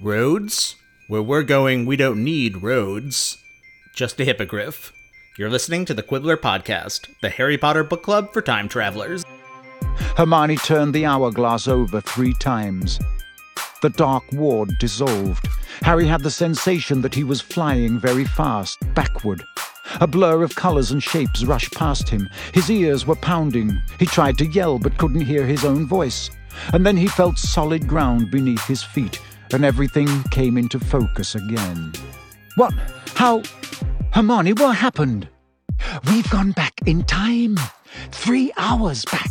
Roads? Where we're going, we don't need roads. Just a hippogriff. You're listening to the Quibbler Podcast, the Harry Potter book club for time travelers. Hermione turned the hourglass over 3 times. The dark ward dissolved. Harry had the sensation that he was flying very fast, backward. A blur of colours and shapes rushed past him. His ears were pounding. He tried to yell but couldn't hear his own voice. And then he felt solid ground beneath his feet, and everything came into focus again. What? How? Hermione, what happened? We've gone back in time. 3 hours back.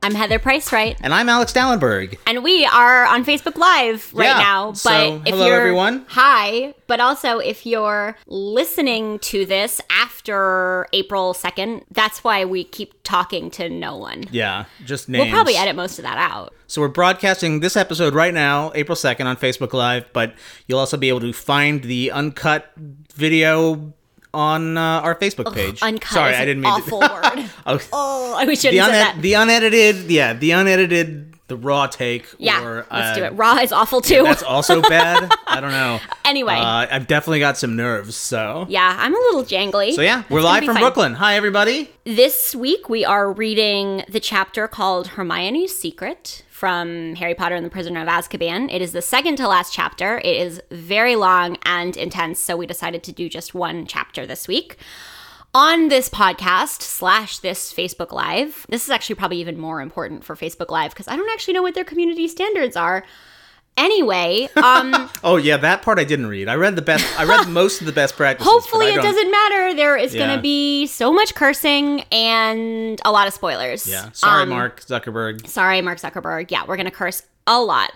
I'm Heather Price Wright. And I'm Alex Dallenberg. And we are on Facebook Live right now. But so, if hello, you're, everyone. Hi. But also, if you're listening to this after April 2nd, that's why we keep talking to no one. Yeah, just names. We'll probably edit most of that out. So we're broadcasting this episode right now, April 2nd, on Facebook Live. But you'll also be able to find the uncut video on our Facebook page. Uncut. Sorry, I didn't mean awful to. Word. Oh, I wish you hadn't said that. The unedited, the raw take. Yeah, or, let's do it. Raw is awful too. Yeah, that's also bad. I don't know. Anyway. I've definitely got some nerves, so. Yeah, I'm a little jangly. So yeah, we're live from Brooklyn. Hi, everybody. This week we are reading the chapter called Hermione's Secret from Harry Potter and the Prisoner of Azkaban. It is the second to last chapter. It is very long and intense, so we decided to do just one chapter this week. On this podcast / this Facebook Live, this is actually probably even more important for Facebook Live because I don't actually know what their community standards are. Anyway, oh yeah, that part I didn't read. I read most of the best practices. Hopefully, it doesn't matter. There is going to be so much cursing and a lot of spoilers. Yeah. Sorry, Mark Zuckerberg. Yeah, we're going to curse a lot.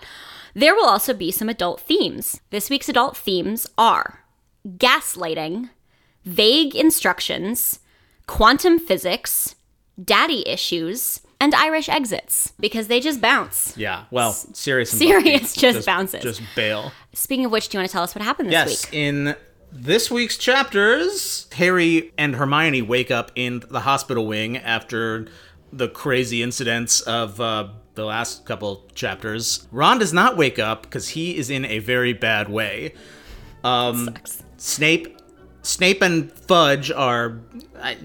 There will also be some adult themes. This week's adult themes are gaslighting, vague instructions, quantum physics, daddy issues, and Irish exits, because they just bounce. Yeah, well, Sirius just bounces. Just bail. Speaking of which, do you want to tell us what happened this week? Yes, in this week's chapters, Harry and Hermione wake up in the hospital wing after the crazy incidents of the last couple chapters. Ron does not wake up because he is in a very bad way. Sucks. Snape and Fudge are...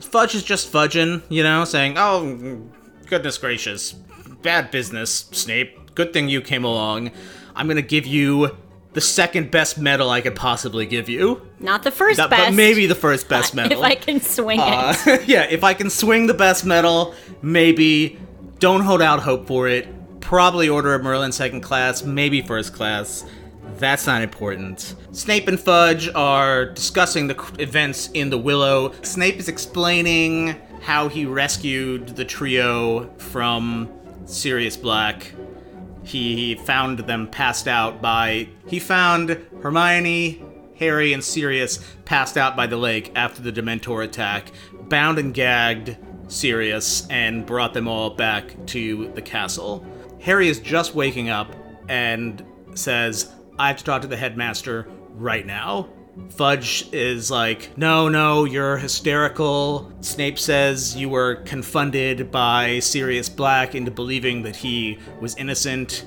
Fudge is just fudging, saying, oh... Goodness gracious. Bad business, Snape. Good thing you came along. I'm going to give you the second best medal I could possibly give you. Not the first best. But maybe the first best medal. If I can swing it. Yeah, if I can swing the best medal, maybe. Don't hold out hope for it. Probably order a Merlin second class, maybe first class. That's not important. Snape and Fudge are discussing the events in the Willow. Snape is explaining how he rescued the trio from Sirius Black. He found them passed out by... He found Hermione, Harry, and Sirius passed out by the lake after the Dementor attack, bound and gagged Sirius, and brought them all back to the castle. Harry is just waking up and says, I have to talk to the headmaster right now. Fudge is like, no, you're hysterical. Snape says you were confounded by Sirius Black into believing that he was innocent.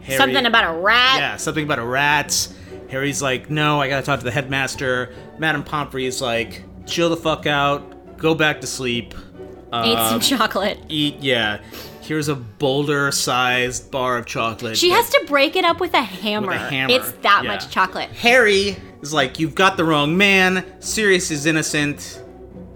Harry, something about a rat. Yeah, something about a rat. Harry's like, no, I gotta talk to the headmaster. Madame Pomfrey is like, chill the fuck out, go back to sleep. Eat some chocolate. Here's a boulder-sized bar of chocolate. She has to break it up with a hammer. It's that much chocolate. Harry is like, you've got the wrong man. Sirius is innocent.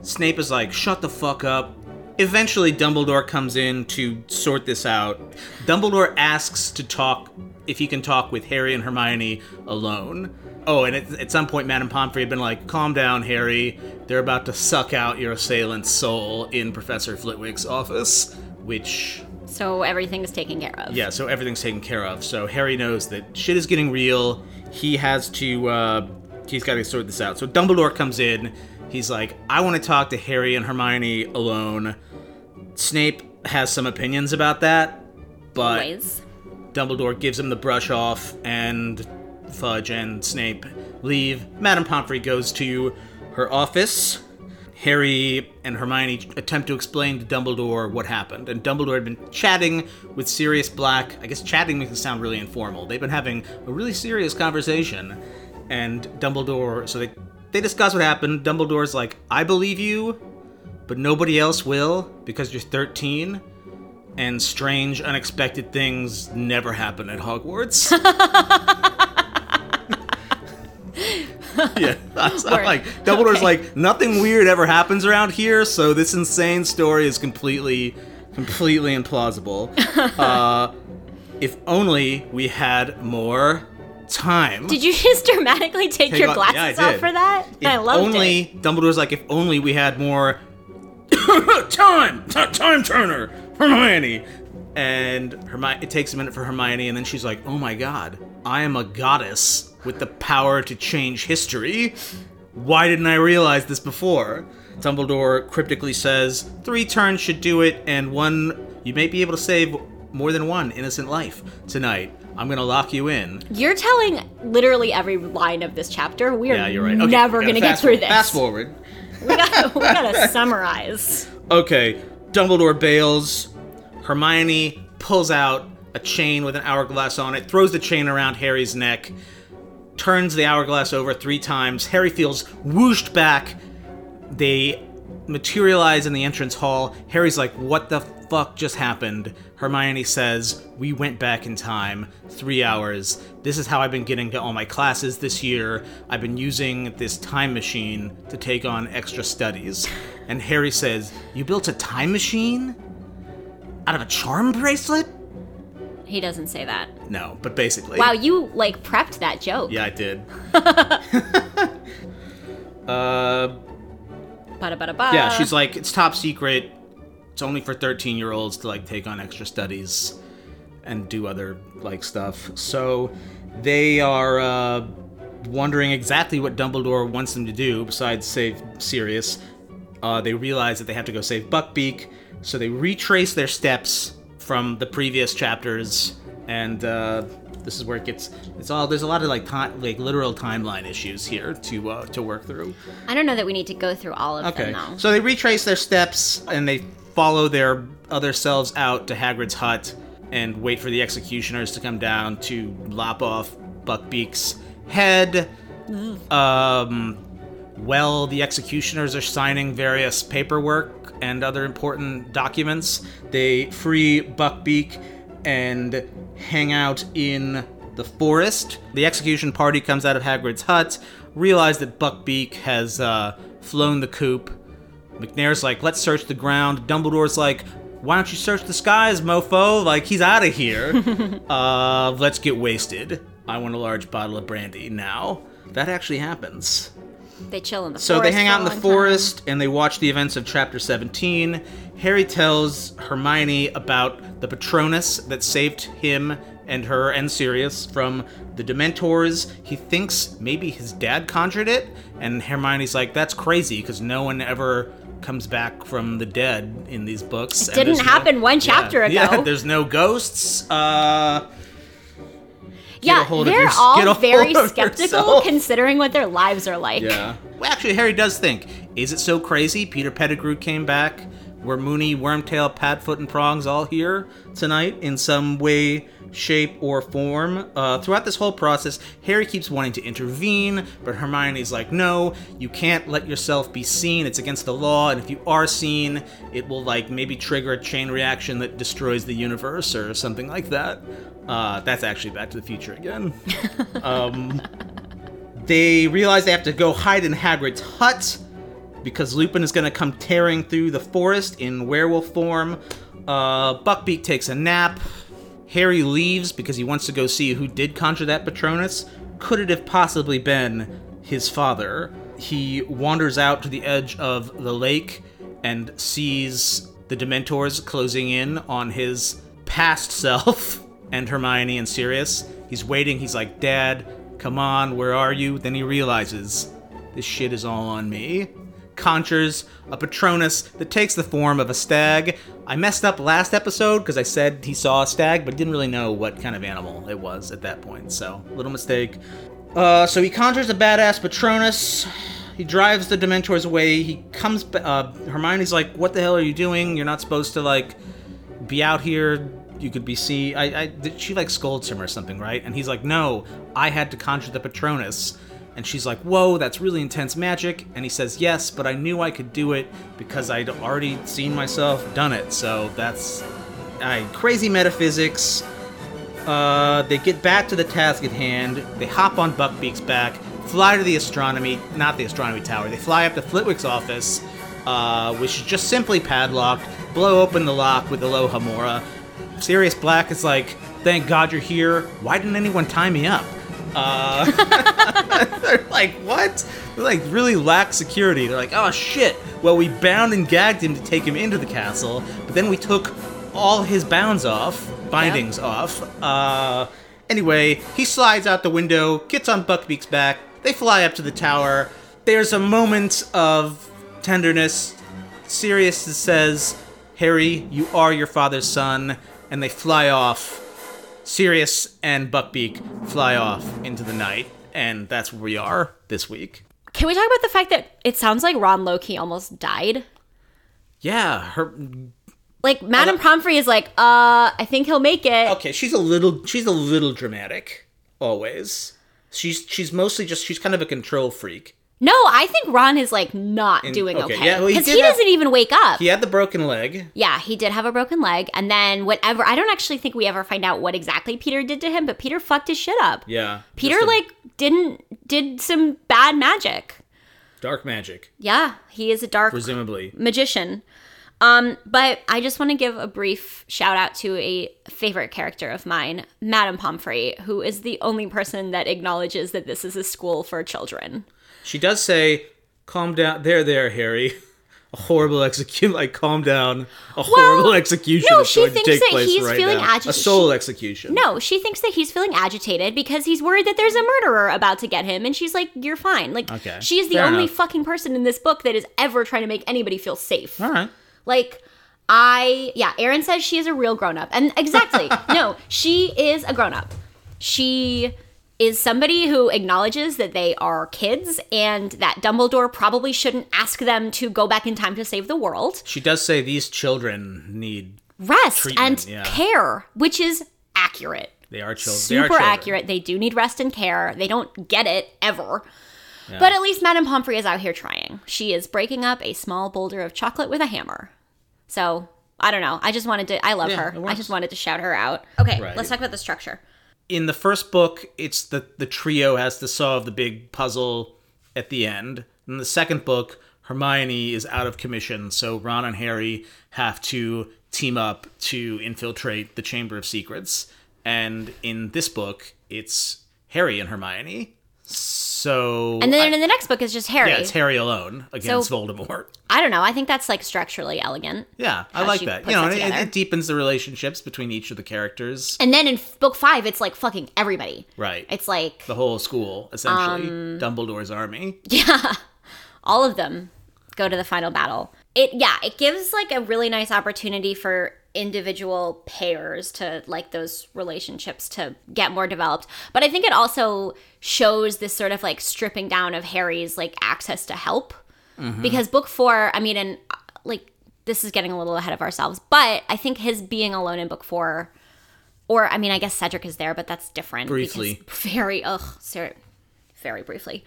Snape is like, shut the fuck up. Eventually, Dumbledore comes in to sort this out. Dumbledore asks to talk, if he can talk with Harry and Hermione alone. Oh, and at some point, Madame Pomfrey had been like, calm down, Harry. They're about to suck out your assailant's soul in Professor Flitwick's office. So everything's taken care of. Yeah, so everything's taken care of. So Harry knows that shit is getting real. He has to, he's got to sort this out. So Dumbledore comes in. He's like, I want to talk to Harry and Hermione alone. Snape has some opinions about that, but always. Dumbledore gives him the brush off, and Fudge and Snape leave. Madame Pomfrey goes to her office. Harry and Hermione attempt to explain to Dumbledore what happened. And Dumbledore had been chatting with Sirius Black. I guess chatting makes it sound really informal. They've been having a really serious conversation. And Dumbledore, so they discuss what happened. Dumbledore's like, I believe you, but nobody else will because you're 13. And strange, unexpected things never happen at Hogwarts. Yeah, I'm like, Dumbledore's like, nothing weird ever happens around here, so this insane story is completely implausible. If only we had more time. Did you just dramatically take your glasses off for that? I loved it. Dumbledore's like, if only we had more Time-Turner, Hermione. And it takes a minute for Hermione, and then she's like, oh my god, I am a goddess with the power to change history. Why didn't I realize this before? Dumbledore cryptically says, 3 turns should do it, and 1, you may be able to save more than 1 innocent life tonight. I'm going to lock you in. You're telling literally every line of this chapter. We are never going to get through this. Fast forward. We gotta summarize. Okay, Dumbledore bails. Hermione pulls out a chain with an hourglass on it, throws the chain around Harry's neck, turns the hourglass over 3 times. Harry feels whooshed back. They materialize in the entrance hall. Harry's like, what the fuck just happened? Hermione says, we went back in time 3 hours. This is how I've been getting to all my classes this year. I've been using this time machine to take on extra studies. And Harry says, you built a time machine? Out of a charm bracelet? He doesn't say that. No, but basically. Wow, you, prepped that joke. Yeah, I did. Ba-da-ba-da-ba. Yeah, she's like, it's top secret. It's only for 13-year-olds to, take on extra studies and do other, stuff. So they are wondering exactly what Dumbledore wants them to do besides save Sirius. They realize that they have to go save Buckbeak, so they retrace their steps from the previous chapters, and this is where it gets. It's all there's a lot of literal timeline issues here to work through. I don't know that we need to go through all of them though. So they retrace their steps and they follow their other selves out to Hagrid's hut and wait for the executioners to come down to lop off Buckbeak's head. Well, the executioners are signing various paperwork and other important documents. They free Buckbeak and hang out in the forest. The execution party comes out of Hagrid's hut, realize that Buckbeak has flown the coop. McNair's like, let's search the ground. Dumbledore's like, why don't you search the skies, mofo? He's out of here. Let's get wasted. I want a large bottle of brandy now. That actually happens. They chill in the forest. So they hang out in the forest and they watch the events of Chapter 17. Harry tells Hermione about the Patronus that saved him and her and Sirius from the Dementors. He thinks maybe his dad conjured it. And Hermione's like, that's crazy because no one ever comes back from the dead in these books. It didn't happen one chapter ago. Yeah, there's no ghosts. Yeah, they're all very skeptical considering what their lives are like. Yeah. Well, actually, Harry does think, is it so crazy? Peter Pettigrew came back. Were Moony, Wormtail, Padfoot, and Prongs all here tonight in some way, shape, or form? Throughout this whole process, Harry keeps wanting to intervene, but Hermione's like, no, you can't let yourself be seen. It's against the law, and if you are seen, it will, maybe trigger a chain reaction that destroys the universe or something like that. That's actually Back to the Future again. They realize they have to go hide in Hagrid's hut, because Lupin is going to come tearing through the forest in werewolf form. Buckbeak takes a nap. Harry leaves because he wants to go see who did conjure that Patronus. Could it have possibly been his father? He wanders out to the edge of the lake and sees the Dementors closing in on his past self and Hermione and Sirius. He's waiting. He's like, Dad, come on, where are you? Then he realizes, this shit is all on me. Conjures a Patronus that takes the form of a stag. I messed up last episode because I said he saw a stag, but didn't really know what kind of animal it was at that point, so little mistake. So he conjures a badass Patronus. He drives the Dementors away. He comes back. Hermione's like, what the hell are you doing? You're not supposed to, like, be out here. You could be seen. She, like, scolds him or something, right? And he's like, no, I had to conjure the Patronus. And she's like, whoa, that's really intense magic. And he says, yes, but I knew I could do it because I'd already seen myself done it. So that's crazy metaphysics. They get back to the task at hand. They hop on Buckbeak's back, fly to the astronomy tower. They fly up to Flitwick's office, which is just simply padlocked, blow open the lock with Alohomora. Sirius Black is like, thank God you're here. Why didn't anyone tie me up? They're like, what? They're like, really lack security. They're like, oh shit. Well, we bound and gagged him to take him into the castle, but then we took all his bindings off. Anyway, he slides out the window, gets on Buckbeak's back. They fly up to the tower. There's a moment of tenderness. Sirius says, Harry, you are your father's son. And they fly off. Sirius and Buckbeak fly off into the night, and that's where we are this week. Can we talk about the fact that it sounds like Ron Lowkey almost died? Yeah, like Madame Pomfrey is like, I think he'll make it. Okay, she's a little dramatic always. She's mostly just she's kind of a control freak. No, I think Ron is like not doing okay. Because yeah, well, he doesn't even wake up. He had the broken leg. Yeah, he did have a broken leg. And then whatever, I don't actually think we ever find out what exactly Peter did to him, but Peter fucked his shit up. Yeah. Peter did some bad magic. Dark magic. Yeah, he is a dark magician. But I just want to give a brief shout out to a favorite character of mine, Madame Pomfrey, who is the only person that acknowledges that this is a school for children. She does say, calm down. There, Harry. A horrible execution. Like, calm down. Horrible execution is going to take place right now. A soul execution. No, she thinks that he's feeling agitated because he's worried that there's a murderer about to get him. And she's like, you're fine. Like, okay. She's the only fucking person in this book that is ever trying to make anybody feel safe. All right. Like, Erin says she is a real grown-up. And exactly. No, she is a grown-up. She is somebody who acknowledges that they are kids and that Dumbledore probably shouldn't ask them to go back in time to save the world. She does say these children need rest and care, which is accurate. They are children. Super accurate. They do need rest and care. They don't get it ever. Yeah. But at least Madame Pomfrey is out here trying. She is breaking up a small boulder of chocolate with a hammer. So, I don't know. I love her. I just wanted to shout her out. Okay, Let's talk about the structure. In the first book, it's the trio has to solve the big puzzle at the end. In the second book, Hermione is out of commission, so Ron and Harry have to team up to infiltrate the Chamber of Secrets. And in this book, it's Harry and Hermione. So, and then in the next book is just Harry. Yeah, it's Harry alone against Voldemort. I don't know. I think that's like structurally elegant. Yeah, I like that. You know, it deepens the relationships between each of the characters. And then in book 5, it's like fucking everybody. Right. It's like the whole school, essentially. Dumbledore's army. Yeah. All of them go to the final battle. It gives like a really nice opportunity for individual pairs to like those relationships to get more developed. But I think it also shows this sort of like stripping down of Harry's like access to help. Mm-hmm. Because book 4, I mean, and like this is getting a little ahead of ourselves, but I think his being alone in book 4, or I mean, I guess Cedric is there, but that's different. Briefly. Very briefly.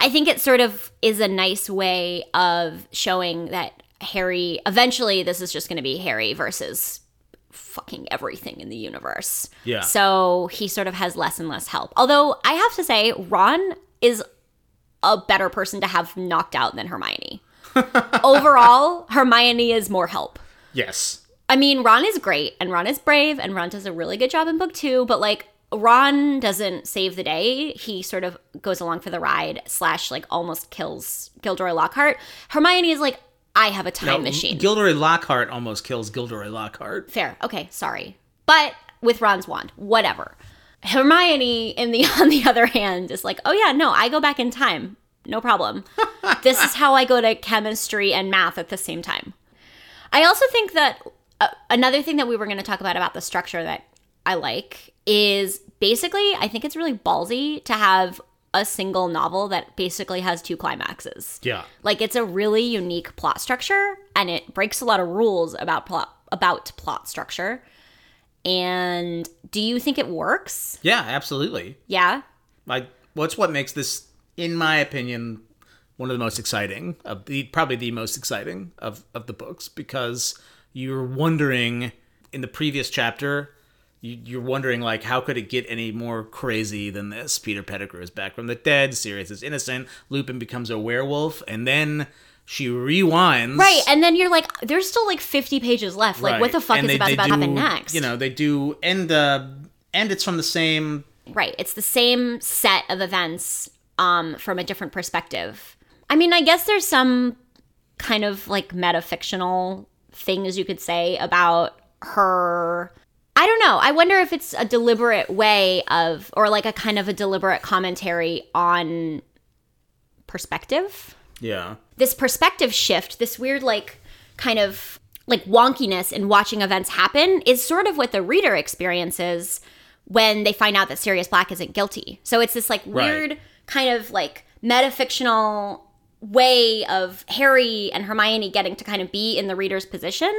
I think it sort of is a nice way of showing that Harry, eventually this is just going to be Harry versus fucking everything in the universe. Yeah. So he sort of has less and less help. Although I have to say, Ron is a better person to have knocked out than Hermione. Overall, Hermione is more help. Yes. I mean, Ron is great and Ron is brave and Ron does a really good job in book 2, but like Ron doesn't save the day. He sort of goes along for the ride / like almost kills Gilderoy Lockhart. Hermione is like, I have a time machine. Gilderoy Lockhart almost kills Gilderoy Lockhart. Fair. Okay, sorry. But with Ron's wand, whatever. Hermione, on the other hand, is like, oh yeah, no, I go back in time. No problem. This is how I go to chemistry and math at the same time. I also think that another thing that we were going to talk about the structure that I like is basically I think it's really ballsy to have a single novel that basically has two climaxes. Yeah. Like, it's a really unique plot structure, and it breaks a lot of rules about plot structure. And do you think it works? Yeah, absolutely. Yeah? It's what makes this, in my opinion, one of the most exciting, probably the most exciting of the books, because you're wondering, in the previous chapter, you're wondering, like, how could it get any more crazy than this? Peter Pettigrew is back from the dead, Sirius is innocent, Lupin becomes a werewolf, and then she rewinds. Right, and then you're like, there's still, like, 50 pages left. Like, right. What the fuck and is about to happen next? You know, they do, and it's from the same... Right, it's the same set of events from a different perspective. I mean, I guess there's some kind of, like, metafictional things you could say about her... I don't know. I wonder if it's a deliberate way of, or like a kind of a deliberate commentary on perspective. Yeah. This perspective shift, this weird like kind of like wonkiness in watching events happen is sort of what the reader experiences when they find out that Sirius Black isn't guilty. So it's this like weird kind of like metafictional way of Harry and Hermione getting to kind of be in the reader's position,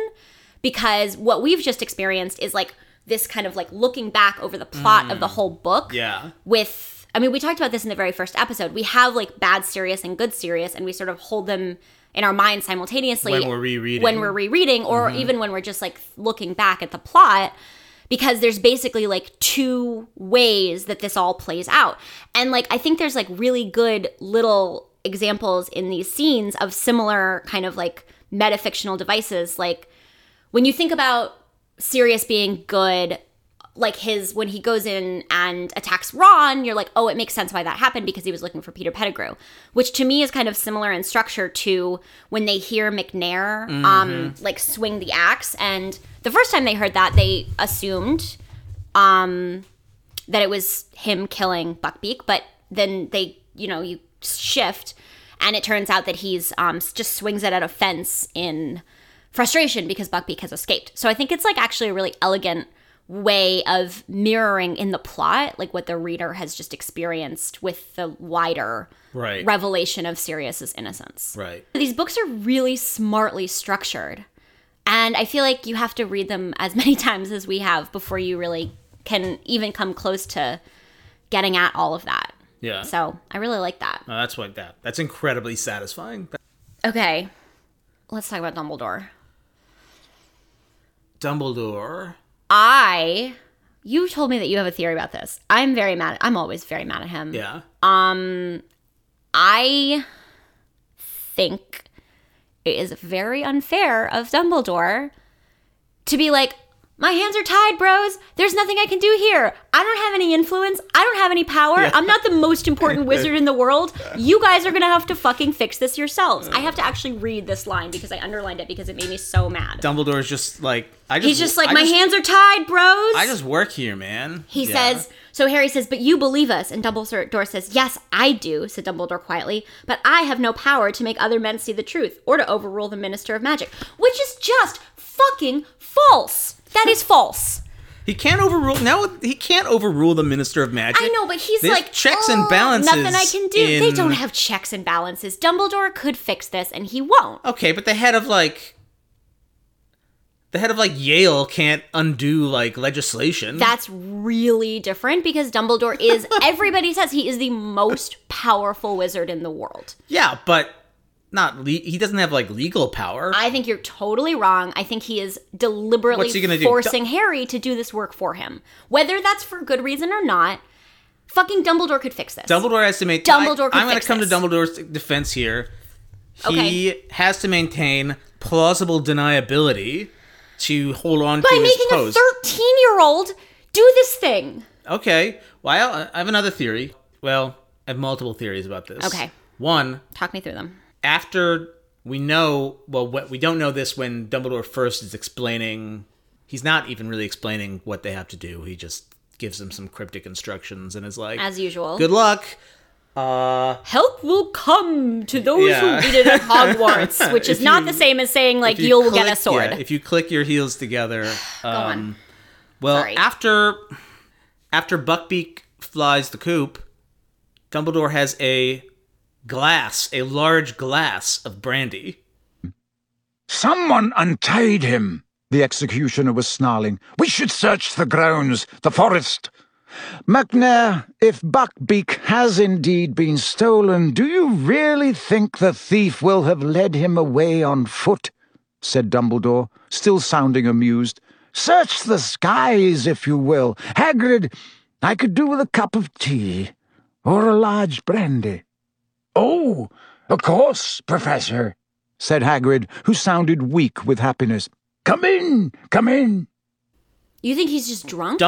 because what we've just experienced is like this kind of like looking back over the plot of the whole book. Yeah. With, I mean, we talked about this in the very first episode. We have like bad Sirius and good Sirius, and we sort of hold them in our mind simultaneously. When we're rereading or even when we're just like looking back at the plot, because there's basically like two ways that this all plays out. And like, I think there's like really good little examples in these scenes of similar kind of like metafictional devices. Like, when you think about Sirius being good, like when he goes in and attacks Ron, you're like, oh, it makes sense why that happened, because he was looking for Peter Pettigrew, which to me is kind of similar in structure to when they hear McNair like swing the axe. And the first time they heard that, they assumed that it was him killing Buckbeak, but then they, you know, you shift and it turns out that he's just swings it at a fence in frustration because Buckbeak has escaped. So I think it's like actually a really elegant way of mirroring in the plot like what the reader has just experienced with the wider revelation of Sirius's innocence. Right. These books are really smartly structured, and I feel like you have to read them as many times as we have before you really can even come close to getting at all of that. Yeah. So I really like that. No, that's like that. That's incredibly satisfying. Okay. Let's talk about Dumbledore. You told me that you have a theory about this. I'm always very mad at him. Yeah. I think it is very unfair of Dumbledore to be like, my hands are tied, bros. There's nothing I can do here. I don't have any influence. I don't have any power. Yeah. I'm not the most important wizard in the world. You guys are going to have to fucking fix this yourselves. I have to actually read this line because I underlined it because it made me so mad. Dumbledore is just like... He's just like, my hands are tied, bros. I just work here, man. He says... So Harry says, but you believe us. And Dumbledore says, yes, I do, said Dumbledore quietly, but I have no power to make other men see the truth or to overrule the Minister of Magic, which is just fucking false. That is false. He can't overrule the Minister of Magic. I know, but there's checks and balances. Nothing I can do. They don't have checks and balances. Dumbledore could fix this, and he won't. Okay, but the head of Yale can't undo like legislation. That's really different, because Dumbledore is everybody says he is the most powerful wizard in the world. Yeah, but he doesn't have like legal power. I think you're totally wrong. I think he is deliberately forcing Harry to do this work for him, whether that's for good reason or not. Fucking Dumbledore could fix this. I'm going to come to Dumbledore's defense here. He has to maintain plausible deniability to hold on to his post. By making a 13-year-old do this thing. Okay. Well, I have another theory. Well, I have multiple theories about this. Okay. One. Talk me through them. We don't know this when Dumbledore first is explaining. He's not even really explaining what they have to do. He just gives them some cryptic instructions and is like, as usual, good luck. Help will come to those who need it at Hogwarts, which is not the same as saying like you'll get a sword. Yeah, if you click your heels together. Go on. Well, after Buckbeak flies the coop, Dumbledore has a large glass of brandy. Someone untied him, the executioner was snarling. We should search the grounds, the forest. McNair, if Buckbeak has indeed been stolen, do you really think the thief will have led him away on foot? Said Dumbledore, still sounding amused. Search the skies, if you will. Hagrid, I could do with a cup of tea or a large brandy. Oh, of course, Professor, said Hagrid, who sounded weak with happiness. Come in. You think he's just drunk?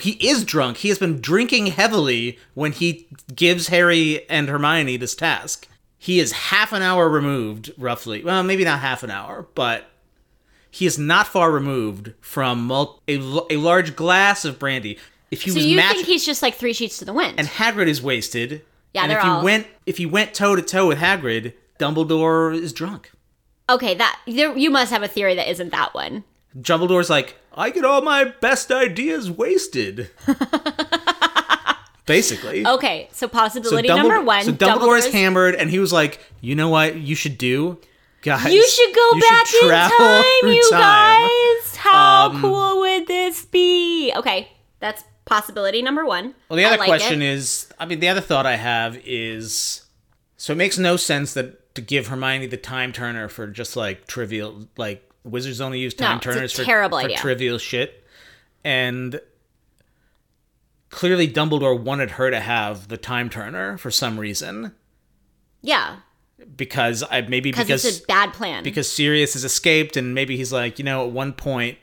He is drunk. He has been drinking heavily when he gives Harry and Hermione this task. He is half an hour removed, roughly. Well, maybe not half an hour, but he is not far removed from a large glass of brandy. Think he's just like three sheets to the wind? And Hagrid is wasted. Yeah, and if he went toe to toe with Hagrid, Dumbledore is drunk. Okay, you must have a theory that isn't that one. Dumbledore's like, I get all my best ideas wasted. Basically. Okay, so possibility number one. So Dumbledore's hammered, and he was like, you know what you should do? Guys, you should go back in time, you guys. How cool would this be? Okay, that's possibility number one. Well, the other question is, the other thought I have is, so it makes no sense to give Hermione the Time-Turner for just, like, trivial, like, wizards only use Time-Turners for trivial shit. And clearly Dumbledore wanted her to have the Time-Turner for some reason. Yeah. Because it's a bad plan. Because Sirius has escaped, and maybe he's like, you know, at one point,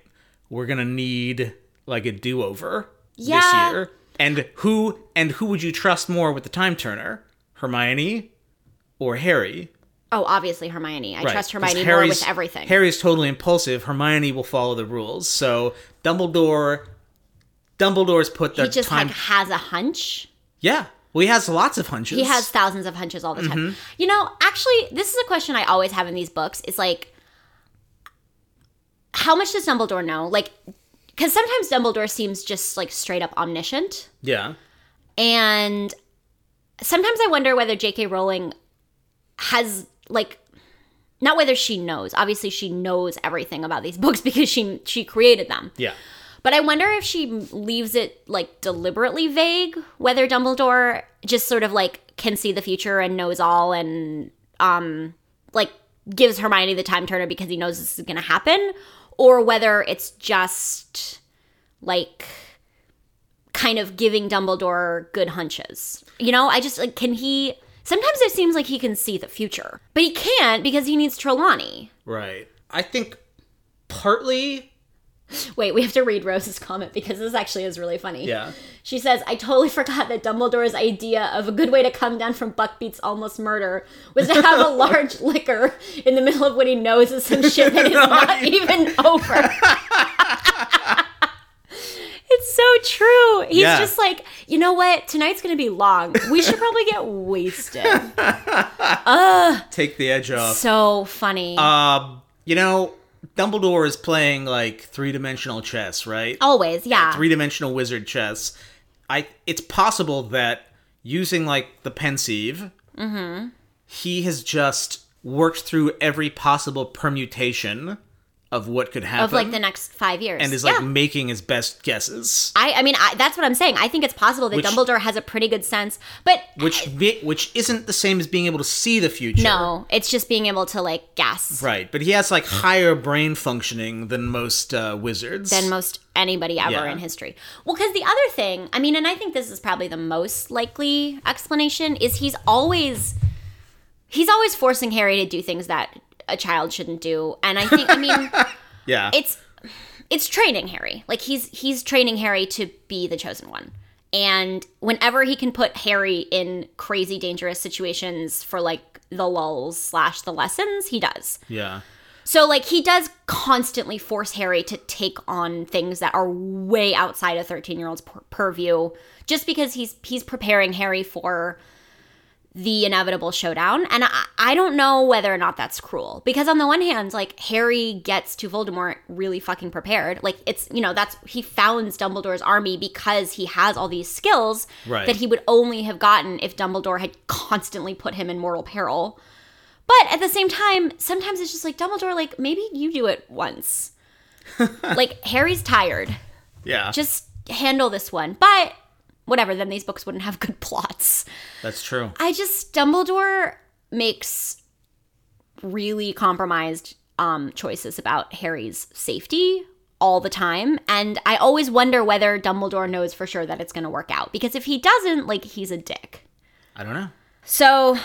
we're going to need, like, a do-over this year. And who would you trust more with the Time-Turner? Hermione or Harry? Oh, obviously Hermione. I trust Hermione more with everything. Harry's totally impulsive. Hermione will follow the rules. So Dumbledore's put the time... He just has a hunch? Yeah. Well, he has lots of hunches. He has thousands of hunches all the time. Mm-hmm. You know, actually, this is a question I always have in these books. It's like, how much does Dumbledore know? Like, because sometimes Dumbledore seems just like straight up omniscient. Yeah. And sometimes I wonder whether J.K. Rowling has... Like, not whether she knows. Obviously, she knows everything about these books because she created them. Yeah. But I wonder if she leaves it, like, deliberately vague, whether Dumbledore just sort of, like, can see the future and knows all and, like, gives Hermione the Time-Turner because he knows this is going to happen, or whether it's just, like, kind of giving Dumbledore good hunches. You know, I just, like, can he... Sometimes it seems like he can see the future, but he can't because he needs Trelawney. Right. I think partly... Wait, we have to read Rose's comment because this actually is really funny. Yeah. She says, I totally forgot that Dumbledore's idea of a good way to come down from Buckbeak's almost murder was to have a large liquor in the middle of what he knows is some shit that is not even over. It's so true. He's just like, you know what? Tonight's going to be long. We should probably get wasted. Take the edge off. So funny. You know, Dumbledore is playing like three-dimensional chess, right? Always, yeah. Like, three-dimensional wizard chess. It's possible that using like the pensieve, he has just worked through every possible permutation of what could happen. Of, like, the next 5 years. And is, like, making his best guesses. I mean, that's what I'm saying. I think it's possible that Dumbledore has a pretty good sense, but... Which isn't the same as being able to see the future. No, it's just being able to, like, guess. Right, but he has, like, higher brain functioning than most wizards. Than most anybody ever in history. Well, because the other thing, I mean, and I think this is probably the most likely explanation, is he's always forcing Harry to do things that... a child shouldn't do. And I think, it's training Harry. Like, he's training Harry to be the chosen one. And whenever he can put Harry in crazy, dangerous situations for, like, the lulls / the lessons, he does. Yeah. So, like, he does constantly force Harry to take on things that are way outside a 13-year-old's purview, just because he's preparing Harry for the inevitable showdown. And I don't know whether or not that's cruel, because on the one hand, like, Harry gets to Voldemort really fucking prepared. Like, it's, you know, that's, he founds Dumbledore's army because he has all these skills right. that he would only have gotten if Dumbledore had constantly put him in mortal peril. But at the same time, sometimes it's just like, Dumbledore, like, maybe you do it once. Like, Harry's tired. Yeah. Just handle this one. But whatever, then these books wouldn't have good plots. That's true. I just, Dumbledore makes really compromised choices about Harry's safety all the time. And I always wonder whether Dumbledore knows for sure that it's going to work out. Because if he doesn't, like, he's a dick. I don't know. So,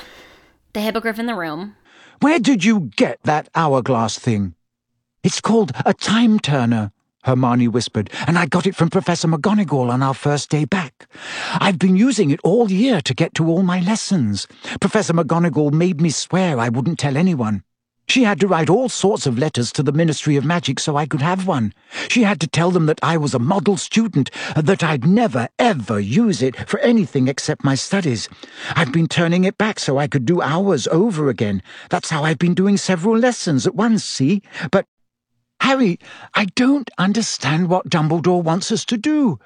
the hippogriff in the room. Where did you get that hourglass thing? It's called a time-turner, Hermione whispered, and I got it from Professor McGonagall on our first day back. I've been using it all year to get to all my lessons. Professor McGonagall made me swear I wouldn't tell anyone. She had to write all sorts of letters to the Ministry of Magic so I could have one. She had to tell them that I was a model student, that I'd never, ever use it for anything except my studies. I've been turning it back so I could do hours over again. That's how I've been doing several lessons at once, see? But Harry, I don't understand what Dumbledore wants us to do.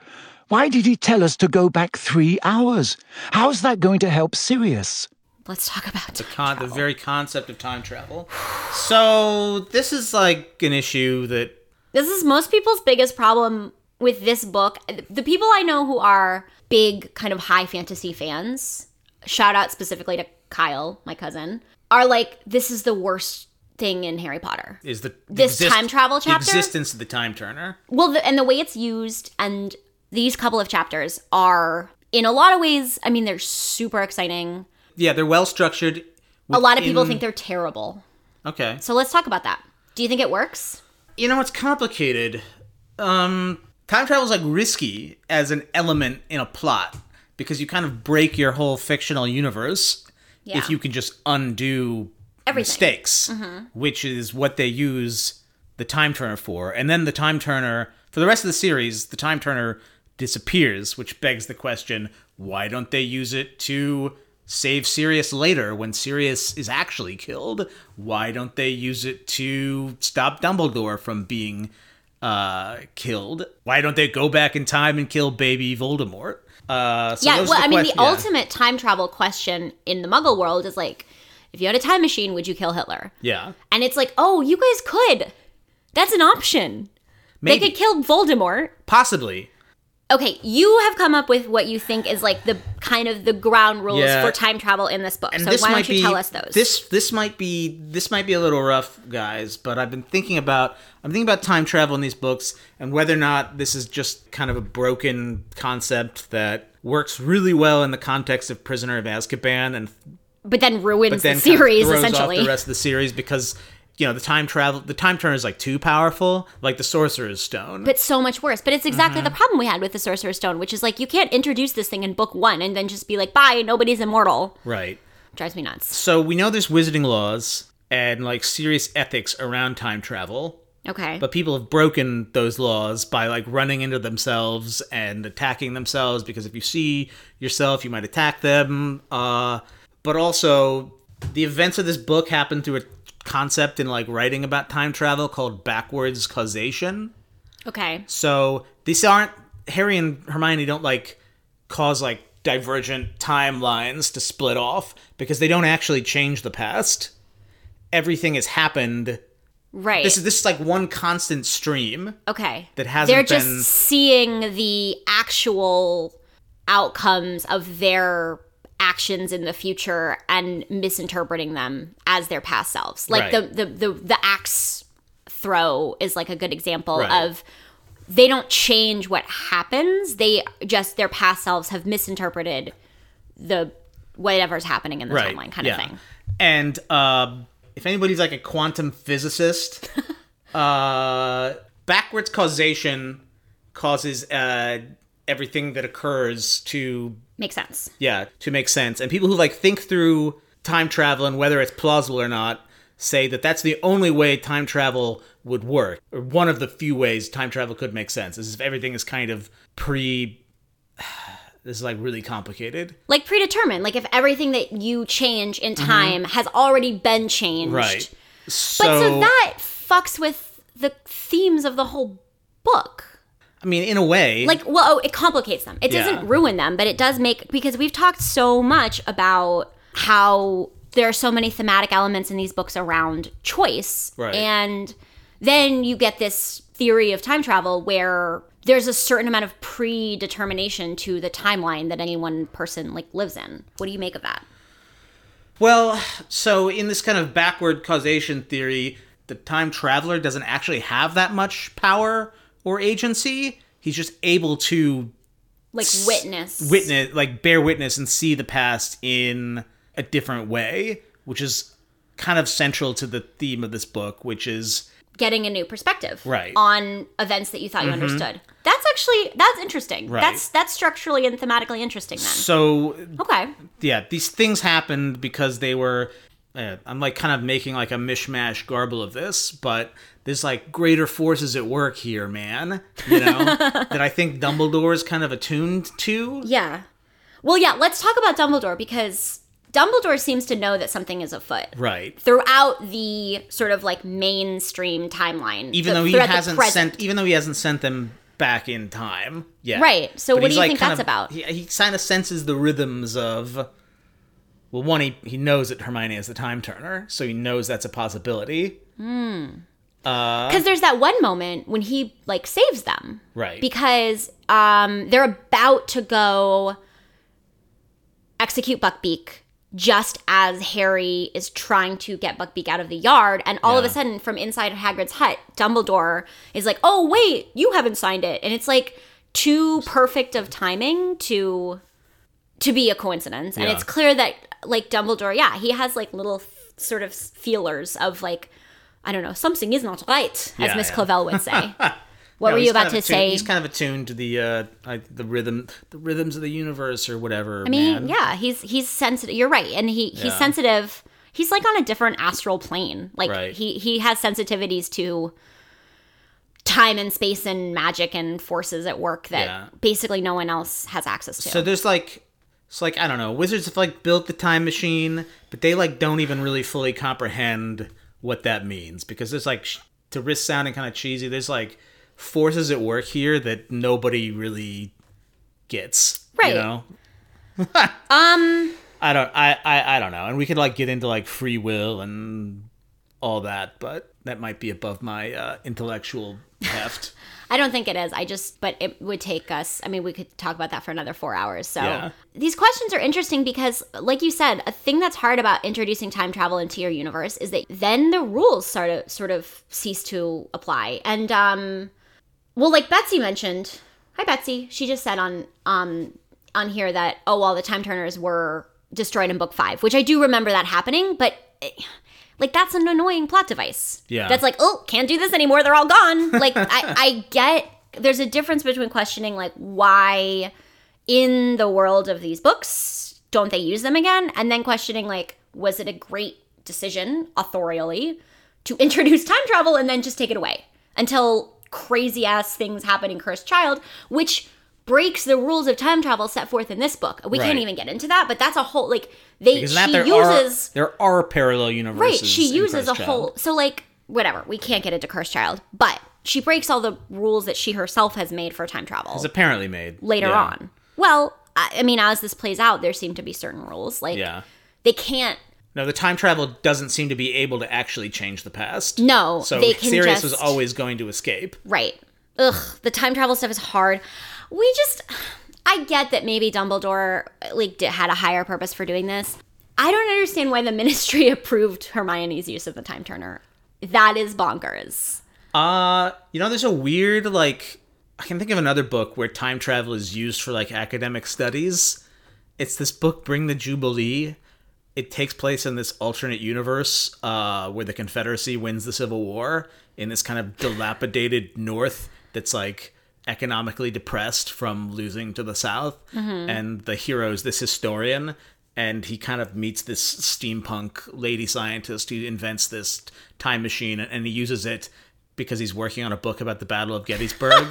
Why did he tell us to go back 3 hours? How's that going to help Sirius? Let's talk about the very concept of time travel. So this is like an issue that... This is most people's biggest problem with this book. The people I know who are big kind of high fantasy fans, shout out specifically to Kyle, my cousin, are like, this is the worst thing in Harry Potter. Is this time travel chapter? The existence of the Time Turner. Well, and the way it's used, and these couple of chapters are, in a lot of ways, I mean, they're super exciting. Yeah, they're well structured. A lot of people think they're terrible. Okay. So let's talk about that. Do you think it works? You know, it's complicated. Time travel is like risky as an element in a plot because you kind of break your whole fictional universe if you can just undo everything. Mistakes, which is what they use the Time Turner for. And then the Time Turner, for the rest of the series, the Time Turner disappears, which begs the question, why don't they use it to save Sirius later when Sirius is actually killed? Why don't they use it to stop Dumbledore from being killed? Why don't they go back in time and kill baby Voldemort? The ultimate time travel question in the Muggle world is like, if you had a time machine, would you kill Hitler? Yeah. And it's like, oh, you guys could. That's an option. Maybe. They could kill Voldemort. Possibly. Okay, you have come up with what you think is like the kind of the ground rules for time travel in this book. And so why don't you tell us those? This might be a little rough, guys, but I'm thinking about time travel in these books and whether or not this is just kind of a broken concept that works really well in the context of Prisoner of Azkaban But then ruins the series, kind of throws essentially off the rest of the series because, you know, the time turner is like too powerful, like the Sorcerer's Stone. But so much worse. But it's exactly the problem we had with the Sorcerer's Stone, which is like, you can't introduce this thing in book one and then just be like, bye, nobody's immortal. Right. Drives me nuts. So we know there's wizarding laws and like serious ethics around time travel. Okay. But people have broken those laws by like running into themselves and attacking themselves because if you see yourself, you might attack them. But also, the events of this book happen through a concept in, like, writing about time travel called backwards causation. Okay. So, these aren't... Harry and Hermione don't, like, cause, like, divergent timelines to split off because they don't actually change the past. Everything has happened... Right. This is like one constant stream. Okay. That hasn't been... They're just seeing the actual outcomes of their... actions in the future and misinterpreting them as their past selves. Like right. the axe throw is like a good example right. of they don't change what happens. They just, their past selves have misinterpreted the whatever's happening in the right. timeline kind of thing. And if anybody's like a quantum physicist, backwards causation causes everything that occurs to... Make sense. Yeah, to make sense. And people who like think through time travel and whether it's plausible or not say that that's the only way time travel would work, or one of the few ways time travel could make sense, is if everything is kind of this is like really complicated. Like predetermined. Like if everything that you change in time has already been changed. Right. So that fucks with the themes of the whole book. I mean, in a way. Like, well, it complicates them. It doesn't ruin them, but it does make... Because we've talked so much about how there are so many thematic elements in these books around choice. Right. And then you get this theory of time travel where there's a certain amount of predetermination to the timeline that any one person, like, lives in. What do you make of that? Well, so in this kind of backward causation theory, the time traveler doesn't actually have that much power or agency. He's just able to... Like, witness, like, bear witness and see the past in a different way, which is kind of central to the theme of this book, which is... Getting a new perspective on events that you thought you understood. That's interesting. Right. That's structurally and thematically interesting then. So... Okay. Yeah, these things happened because they were... I'm like kind of making like a mishmash garble of this, but there's like greater forces at work here, man, you know, that I think Dumbledore is kind of attuned to. Yeah. Well, yeah, let's talk about Dumbledore because Dumbledore seems to know that something is afoot. Right. Throughout the sort of like mainstream timeline. Even though he hasn't sent them back in time. Yeah. Right. So but what do you think that's about? He kind of senses the rhythms of... Well, one, he knows that Hermione is the Time-Turner, so he knows that's a possibility. Because there's that one moment when he, like, saves them. Right. Because they're about to go execute Buckbeak just as Harry is trying to get Buckbeak out of the yard. And all of a sudden, from inside Hagrid's hut, Dumbledore is like, oh, wait, you haven't signed it. And it's, like, too perfect of timing to be a coincidence. And it's clear that, like, Dumbledore, he has, like, little sort of feelers of, like, I don't know, something is not right, as Miss Clavell would say. What were you about to say? He's kind of attuned to the rhythms of the universe or whatever. I mean, he's sensitive. You're right. And he's sensitive. He's, like, on a different astral plane. Like, he has sensitivities to time and space and magic and forces at work that basically no one else has access to. So there's, like... So, like, I don't know, wizards have, like, built the time machine, but they, like, don't even really fully comprehend what that means. Because there's, like, to risk sounding kind of cheesy, there's, like, forces at work here that nobody really gets. Right. You know? I don't know. And we could, like, get into, like, free will and all that, but that might be above my intellectual heft. I don't think it is. But it would take us, I mean, we could talk about that for another 4 hours. So these questions are interesting because, like you said, a thing that's hard about introducing time travel into your universe is that then the rules sort of cease to apply. And, well, like Betsy mentioned, hi, Betsy. She just said on here that, the Time-Turners were destroyed in book 5, which I do remember that happening, but... Like, that's an annoying plot device. Yeah. That's like, can't do this anymore. They're all gone. Like, I get there's a difference between questioning, like, why in the world of these books don't they use them again? And then questioning, like, was it a great decision, authorially, to introduce time travel and then just take it away until crazy-ass things happen in Cursed Child, which breaks the rules of time travel set forth in this book. We can't even get into that, but that's a whole, like... There are parallel universes. Right, she uses a whole... So, like, whatever. We can't get into Cursed Child. But she breaks all the rules that she herself has made for time travel. Has apparently made. Later on. Well, I mean, as this plays out, there seem to be certain rules. Like, they can't... No, the time travel doesn't seem to be able to actually change the past. No, so they can Sirius was always going to escape. Right. Ugh, the time travel stuff is hard. We just... I get that maybe Dumbledore, like, had a higher purpose for doing this. I don't understand why the Ministry approved Hermione's use of the Time-Turner. That is bonkers. You know, there's a weird, like... I can think of another book where time travel is used for, like, academic studies. It's this book, Bring the Jubilee. It takes place in this alternate universe where the Confederacy wins the Civil War in this kind of dilapidated North that's, like... economically depressed from losing to the South, and the hero's this historian, and he kind of meets this steampunk lady scientist who invents this time machine, and he uses it because he's working on a book about the Battle of Gettysburg.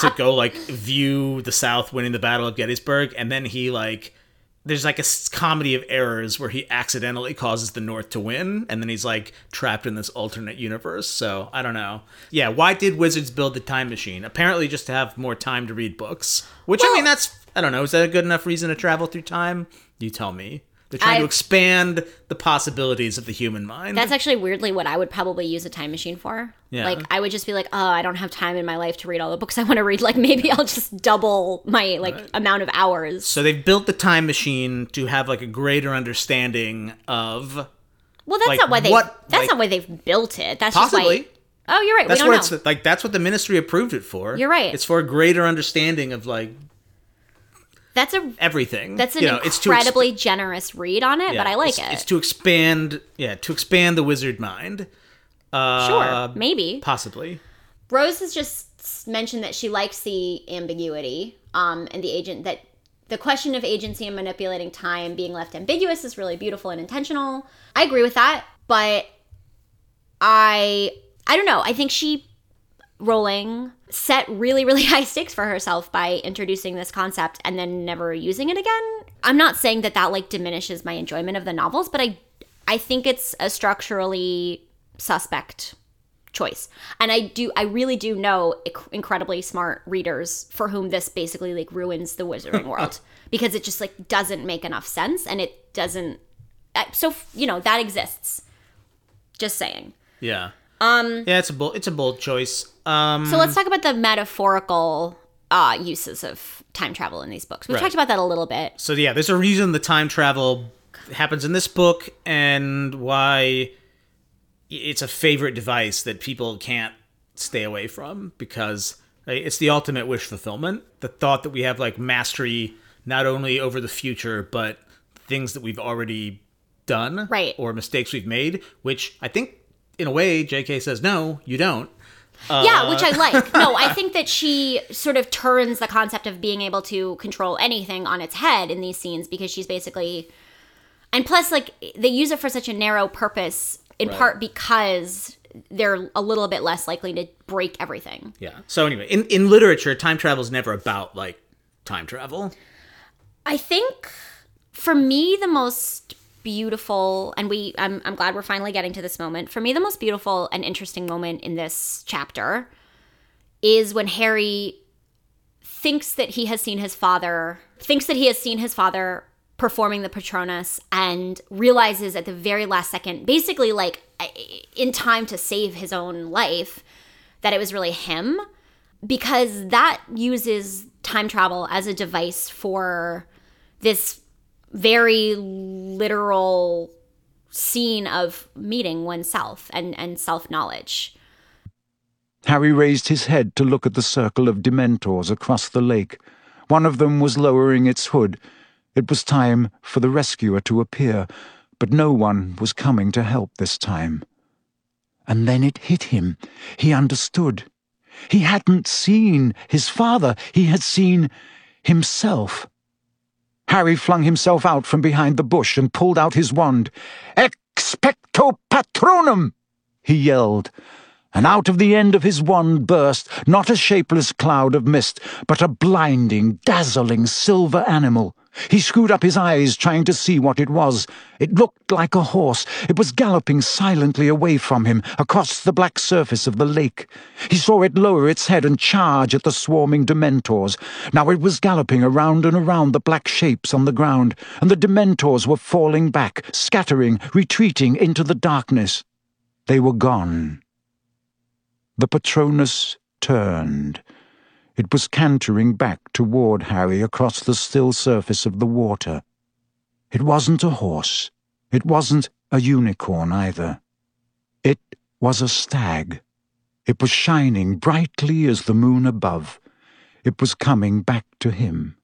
to go like view the South winning the Battle of Gettysburg, and then he like there's like a comedy of errors where he accidentally causes the North to win, and then he's like trapped in this alternate universe. So I don't know. Yeah, why did wizards build the time machine? Apparently just to have more time to read books, which well, I mean that's I don't know, is that a good enough reason to travel through time? You tell me. They're trying to expand the possibilities of the human mind. That's actually weirdly what I would probably use a time machine for. Yeah. Like, I would just be like, oh, I don't have time in my life to read all the books I want to read. Like, maybe I'll just double my, like, amount of hours. So they've built the time machine to have, like, a greater understanding of... Well, that's like, not why they... What, that's like, not why they've built it. That's possibly. Just like... Oh, you're right. That's we don't what know. It's, like, that's what the ministry approved it for. You're right. It's for a greater understanding of, like... That's a everything. That's an incredibly generous read on it, yeah, but I like it. It's to expand, yeah, to expand the wizard mind. Sure, maybe, possibly. Rose has just mentioned that she likes the ambiguity, and the agent that the question of agency and manipulating time being left ambiguous is really beautiful and intentional. I agree with that, but I don't know. I think she. Rowling set really, really high stakes for herself by introducing this concept and then never using it again. I'm not saying that that, like, diminishes my enjoyment of the novels, but I think it's a structurally suspect choice. And I really do know incredibly smart readers for whom this basically, like, ruins the wizarding world because it just, like, doesn't make enough sense and it doesn't... So, you know, that exists. Just saying. Yeah. Yeah, it's a bold choice. So let's talk about the metaphorical uses of time travel in these books. We've talked about that a little bit. So yeah, there's a reason the time travel happens in this book and why it's a favorite device that people can't stay away from because it's the ultimate wish fulfillment. The thought that we have like mastery not only over the future, but things that we've already done or mistakes we've made, which I think in a way, JK says, no, you don't. Yeah, which I like. No, I think that she sort of turns the concept of being able to control anything on its head in these scenes because she's basically... And plus, like, they use it for such a narrow purpose in part because they're a little bit less likely to break everything. Yeah. So anyway, in literature, time travel is never about, like, time travel. I think, for me, the most... beautiful, and I'm glad we're finally getting to this moment. For me, the most beautiful and interesting moment in this chapter is when Harry thinks that he has seen his father performing the Patronus and realizes at the very last second, basically like in time to save his own life, that it was really him, because that uses time travel as a device for this very literal scene of meeting oneself and self-knowledge. Harry raised his head to look at the circle of Dementors across the lake. One of them was lowering its hood. It was time for the rescuer to appear, but no one was coming to help this time. And then it hit him. He understood. He hadn't seen his father. He had seen himself. Harry flung himself out from behind the bush and pulled out his wand. "Expecto Patronum!" he yelled, and out of the end of his wand burst not a shapeless cloud of mist, but a blinding, dazzling silver animal. He screwed up his eyes, trying to see what it was. It looked like a horse. It was galloping silently away from him, across the black surface of the lake. He saw it lower its head and charge at the swarming Dementors. Now it was galloping around and around the black shapes on the ground, and the Dementors were falling back, scattering, retreating into the darkness. They were gone. The Patronus turned. It was cantering back toward Harry across the still surface of the water. It wasn't a horse. It wasn't a unicorn either. It was a stag. It was shining brightly as the moon above. It was coming back to him.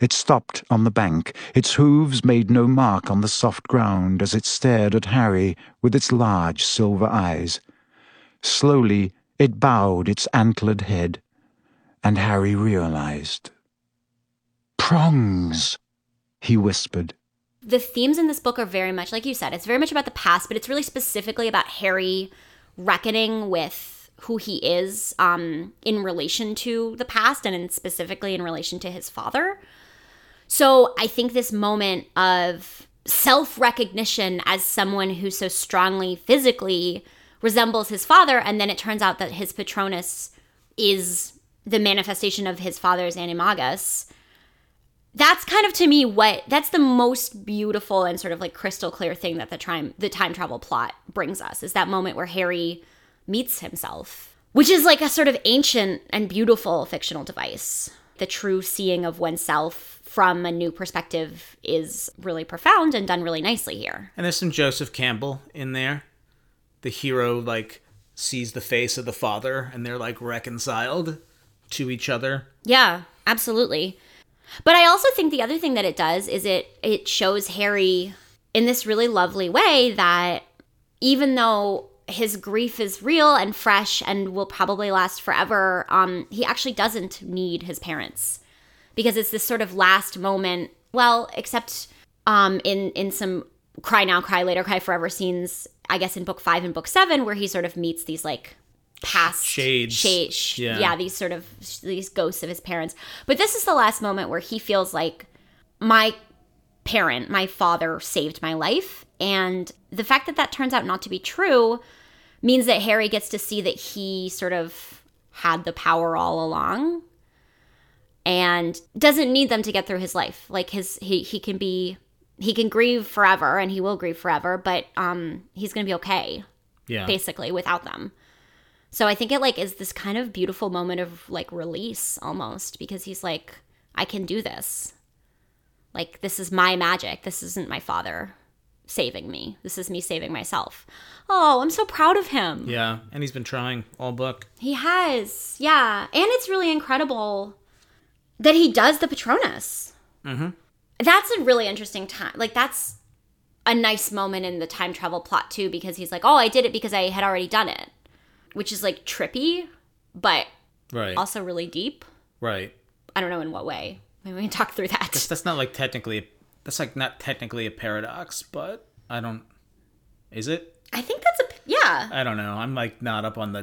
It stopped on the bank. Its hooves made no mark on the soft ground as it stared at Harry with its large silver eyes. Slowly, it bowed its antlered head. And Harry realized. Prongs, he whispered. The themes in this book are very much, like you said, it's very much about the past, but it's really specifically about Harry reckoning with who he is in relation to the past and specifically in relation to his father. So I think this moment of self-recognition as someone who so strongly physically resembles his father, and then it turns out that his Patronus is the manifestation of his father's animagus. That's kind of, to me, that's the most beautiful and sort of like crystal clear thing that the time travel plot brings us, is that moment where Harry meets himself, which is like a sort of ancient and beautiful fictional device. The true seeing of oneself from a new perspective is really profound and done really nicely here. And there's some Joseph Campbell in there. The hero like sees the face of the father and they're like reconciled to each other. Yeah, absolutely. But I also think the other thing that it does is it shows Harry in this really lovely way that even though his grief is real and fresh and will probably last forever, he actually doesn't need his parents, because it's this sort of last moment, well, except in some cry now, cry later, cry forever scenes, I guess in book 5 and book 7, where he sort of meets these like past shades. These sort of these ghosts of his parents. But this is the last moment where he feels like my father saved my life. And the fact that that turns out not to be true means that Harry gets to see that he sort of had the power all along and doesn't need them to get through his life. Like he can grieve forever, and he will grieve forever, but he's going to be okay, basically, without them. So I think it like is this kind of beautiful moment of like release almost, because he's like, I can do this. Like, this is my magic. This isn't my father saving me. This is me saving myself. Oh, I'm so proud of him. Yeah, and he's been trying all book. He has, yeah. And it's really incredible that he does the Patronus. Mm-hmm. That's a really interesting time. Like, that's a nice moment in the time travel plot too, because he's like, oh, I did it because I had already done it. Which is like trippy, but also really deep. Right. I don't know in what way. Maybe we can talk through that. That's not technically a paradox, but is it? I think that's yeah. I don't know. I'm like not up on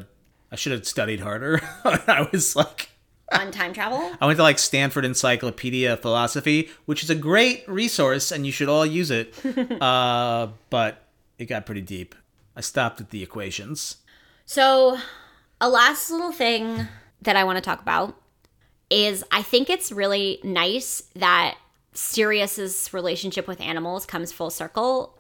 I should have studied harder. I was like. On time travel? I went to like Stanford Encyclopedia of Philosophy, which is a great resource and you should all use it. But it got pretty deep. I stopped at the equations. So a last little thing that I want to talk about is I think it's really nice that Sirius's relationship with animals comes full circle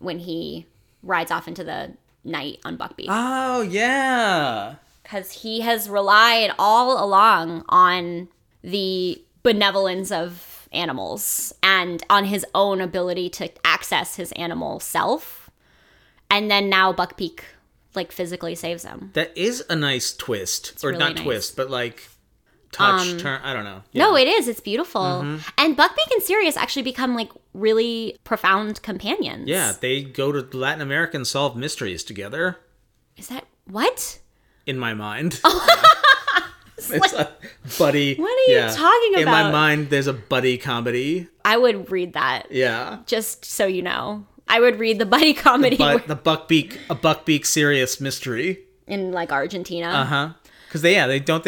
when he rides off into the night on Buckbeak. Oh, yeah. Because he has relied all along on the benevolence of animals and on his own ability to access his animal self. And then now Buckbeak like physically saves him. That is a nice twist. It's or really not nice. Twist, but like touch, turn, I don't know. Yeah. No, it is. It's beautiful. Mm-hmm. And Buckbeak and Sirius actually become like really profound companions. Yeah, they go to Latin America and solve mysteries together. Is that what? In my mind. Oh. It's like, a buddy. What are you talking about? In my mind, there's a buddy comedy. I would read that. Yeah. Just so you know. I would read the buddy comedy. The Buckbeak Sirius mystery. In like Argentina. Uh-huh. Because they go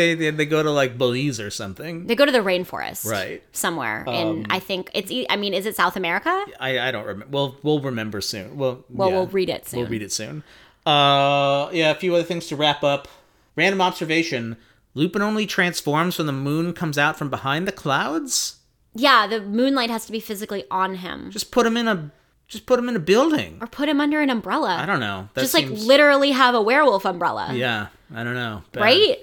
to like Belize or something. They go to the rainforest. Right. Somewhere. And I think is it South America? I don't remember. Well, we'll remember soon. We'll read it soon. We'll read it soon. A few other things to wrap up. Random observation. Lupin only transforms when the moon comes out from behind the clouds? Yeah, the moonlight has to be physically on him. Just put him in a building. Or put him under an umbrella. I don't know. That just seems... like literally have a werewolf umbrella. Yeah. I don't know. Bad. Right?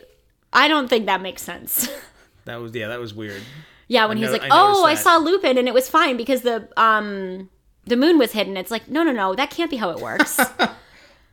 I don't think that makes sense. That was weird. Yeah, when he's like, I saw Lupin and it was fine because the moon was hidden. It's like, no, that can't be how it works.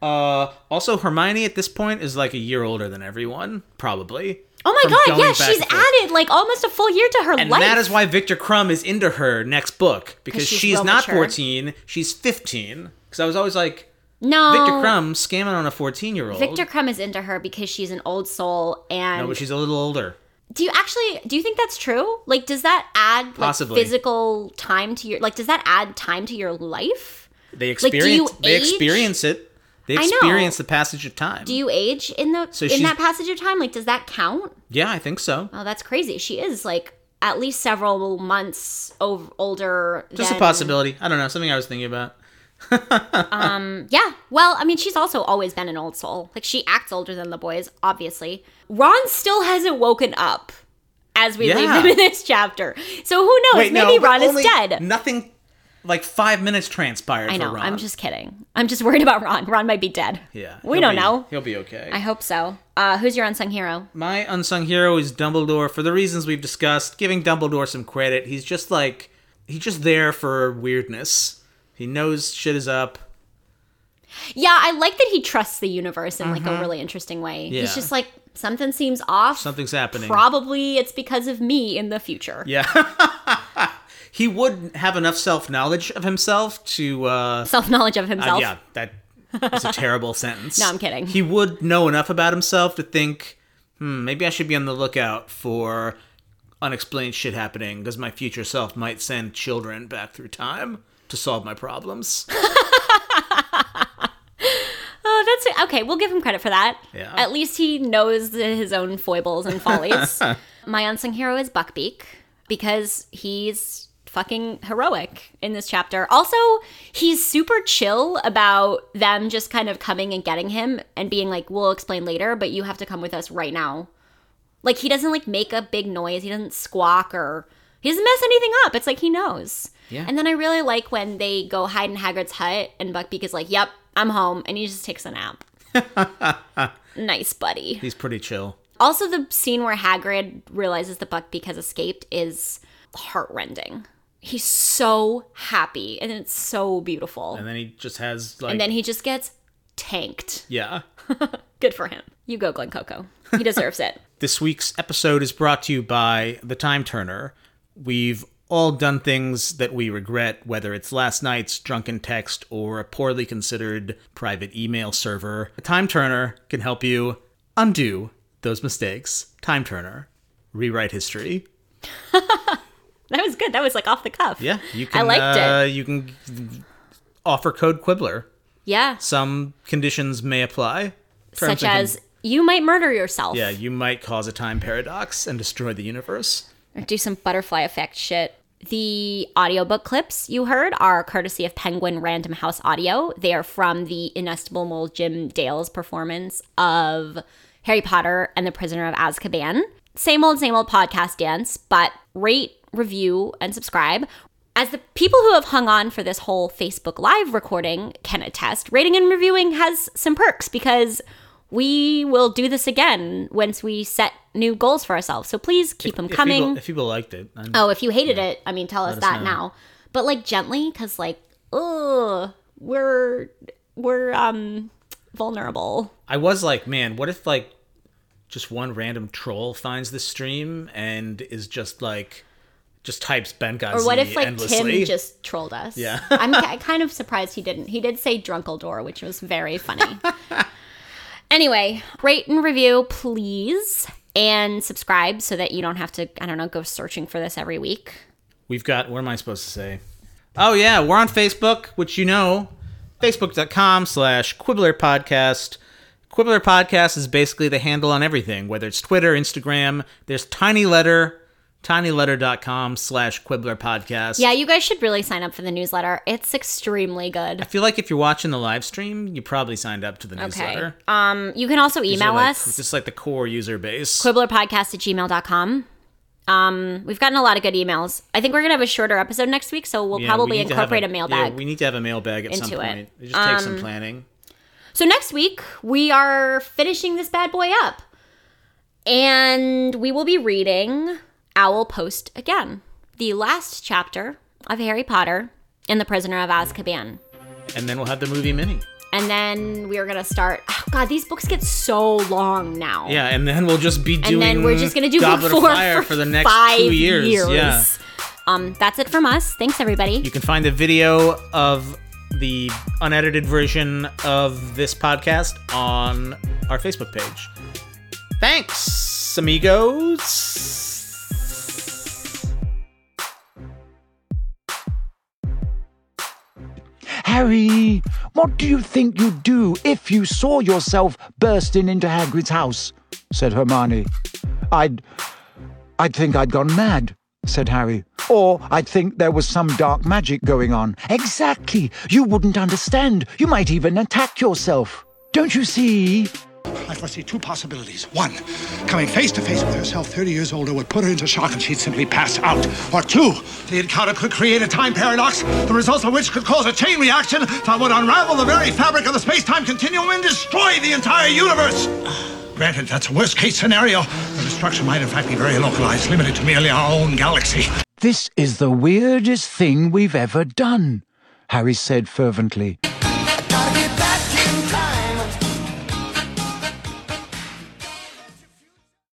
Also, Hermione at this point is like a year older than everyone, probably. Oh my god, yeah, she's added like almost a full year to her life. And that is why Victor Crumb is into her next book, because she's not mature. 14, she's 15. Because I was always like, no, Victor Crumb scamming on a 14-year-old. Victor Crumb is into her because she's an old soul and... No, but she's a little older. Do you think that's true? Like, does that add like, physical time to your... Like, does that add time to your life? They experience it. They experience the passage of time. Do you age in that passage of time? Like, does that count? Yeah, I think so. Oh, that's crazy. She is, like, at least several months older than... Just a possibility. I don't know. Something I was thinking about. Yeah. Well, I mean, she's also always been an old soul. Like, she acts older than the boys, obviously. Ron still hasn't woken up as we leave him in this chapter. So who knows? Maybe Ron is dead. Nothing... Like 5 minutes transpired for Ron. I know, I'm just kidding. I'm just worried about Ron. Ron might be dead. Yeah. We don't know. He'll be okay. I hope so. Who's your unsung hero? My unsung hero is Dumbledore for the reasons we've discussed. Giving Dumbledore some credit. He's just like, he's just there for weirdness. He knows shit is up. Yeah, I like that he trusts the universe in like a really interesting way. Yeah. He's just like, something seems off. Something's happening. Probably it's because of me in the future. Yeah. He would have enough self-knowledge of himself to... self-knowledge of himself? Yeah, that is a terrible sentence. No, I'm kidding. He would know enough about himself to think, maybe I should be on the lookout for unexplained shit happening because my future self might send children back through time to solve my problems. Oh, that's... Okay, we'll give him credit for that. Yeah. At least he knows his own foibles and follies. My unsung hero is Buckbeak because he's... fucking heroic in this chapter. Also, he's super chill about them just kind of coming and getting him and being like, we'll explain later, but you have to come with us right now. Like, he doesn't like make a big noise. He doesn't squawk or he doesn't mess anything up. It's like he knows. Yeah. And then I really like when they go hide in Hagrid's hut and Buckbeak is like, yep, I'm home. And he just takes a nap. Nice, buddy. He's pretty chill. Also, the scene where Hagrid realizes that Buckbeak has escaped is heartrending. He's so happy, and it's so beautiful. And then he just has, like... And then he just gets tanked. Yeah. Good for him. You go, Glencoco. He deserves it. This week's episode is brought to you by the Time-Turner. We've all done things that we regret, whether it's last night's drunken text or a poorly considered private email server. The Time-Turner can help you undo those mistakes. Time-Turner. Rewrite history. That was good. That was like off the cuff. Yeah. I liked it. You can offer code Quibbler. Yeah. Some conditions may apply. Such as you might murder yourself. Yeah. You might cause a time paradox and destroy the universe. Or do some butterfly effect shit. The audiobook clips you heard are courtesy of Penguin Random House Audio. They are from the inestimable Jim Dale's performance of Harry Potter and the Prisoner of Azkaban. Same old podcast dance, but rate, review, and subscribe. As the people who have hung on for this whole Facebook Live recording can attest, rating and reviewing has some perks because we will do this again once we set new goals for ourselves. So please keep them coming. If people liked it. If you hated it, I mean, tell us that now. But like gently, because like, we're vulnerable. I was like, man, what if like just one random troll finds this stream and is just like... Just types Benghazi. Or what if like endlessly. Tim just trolled us? Yeah. I'm kind of surprised he didn't. He did say Drunkledore, which was very funny. Anyway, rate and review, please. And subscribe so that you don't have to, go searching for this every week. We've got, what am I supposed to say? Oh yeah, we're on Facebook, which Facebook.com/Quibbler Podcast. Quibbler Podcast is basically the handle on everything, whether it's Twitter, Instagram, there's Tiny Letter. tinyletter.com/Quibbler Podcast. Yeah, you guys should really sign up for the newsletter. It's extremely good. I feel like if you're watching the live stream, you probably signed up to the newsletter. You can also email us. Just like the core user base. quibblerpodcast@gmail.com. We've gotten a lot of good emails. I think we're going to have a shorter episode next week, so we'll probably incorporate a mailbag. Yeah, we need to have a mailbag at some point. It just takes some planning. So next week, we are finishing this bad boy up. And we will be reading... Owl Post Again, the last chapter of Harry Potter and the Prisoner of Azkaban. And then we'll have the movie mini. And then we are going to start... Oh, God, these books get so long now. Yeah, and then we'll just be doing... And then we're just going to do Goblet of Fire for the next 2 years. Yeah. That's it from us. Thanks, everybody. You can find the video of the unedited version of this podcast on our Facebook page. Thanks, amigos. Harry, what do you think you'd do if you saw yourself bursting into Hagrid's house? Said Hermione. I'd think I'd gone mad, said Harry. Or I'd think there was some dark magic going on. Exactly. You wouldn't understand. You might even attack yourself. Don't you see? I foresee two possibilities. One, coming face to face with herself 30 years older would put her into shock and she'd simply pass out. Or two, the encounter could create a time paradox, the results of which could cause a chain reaction that would unravel the very fabric of the space-time continuum and destroy the entire universe. Granted, that's a worst-case scenario. The destruction might, in fact, be very localized, limited to merely our own galaxy. This is the weirdest thing we've ever done, Harry said fervently.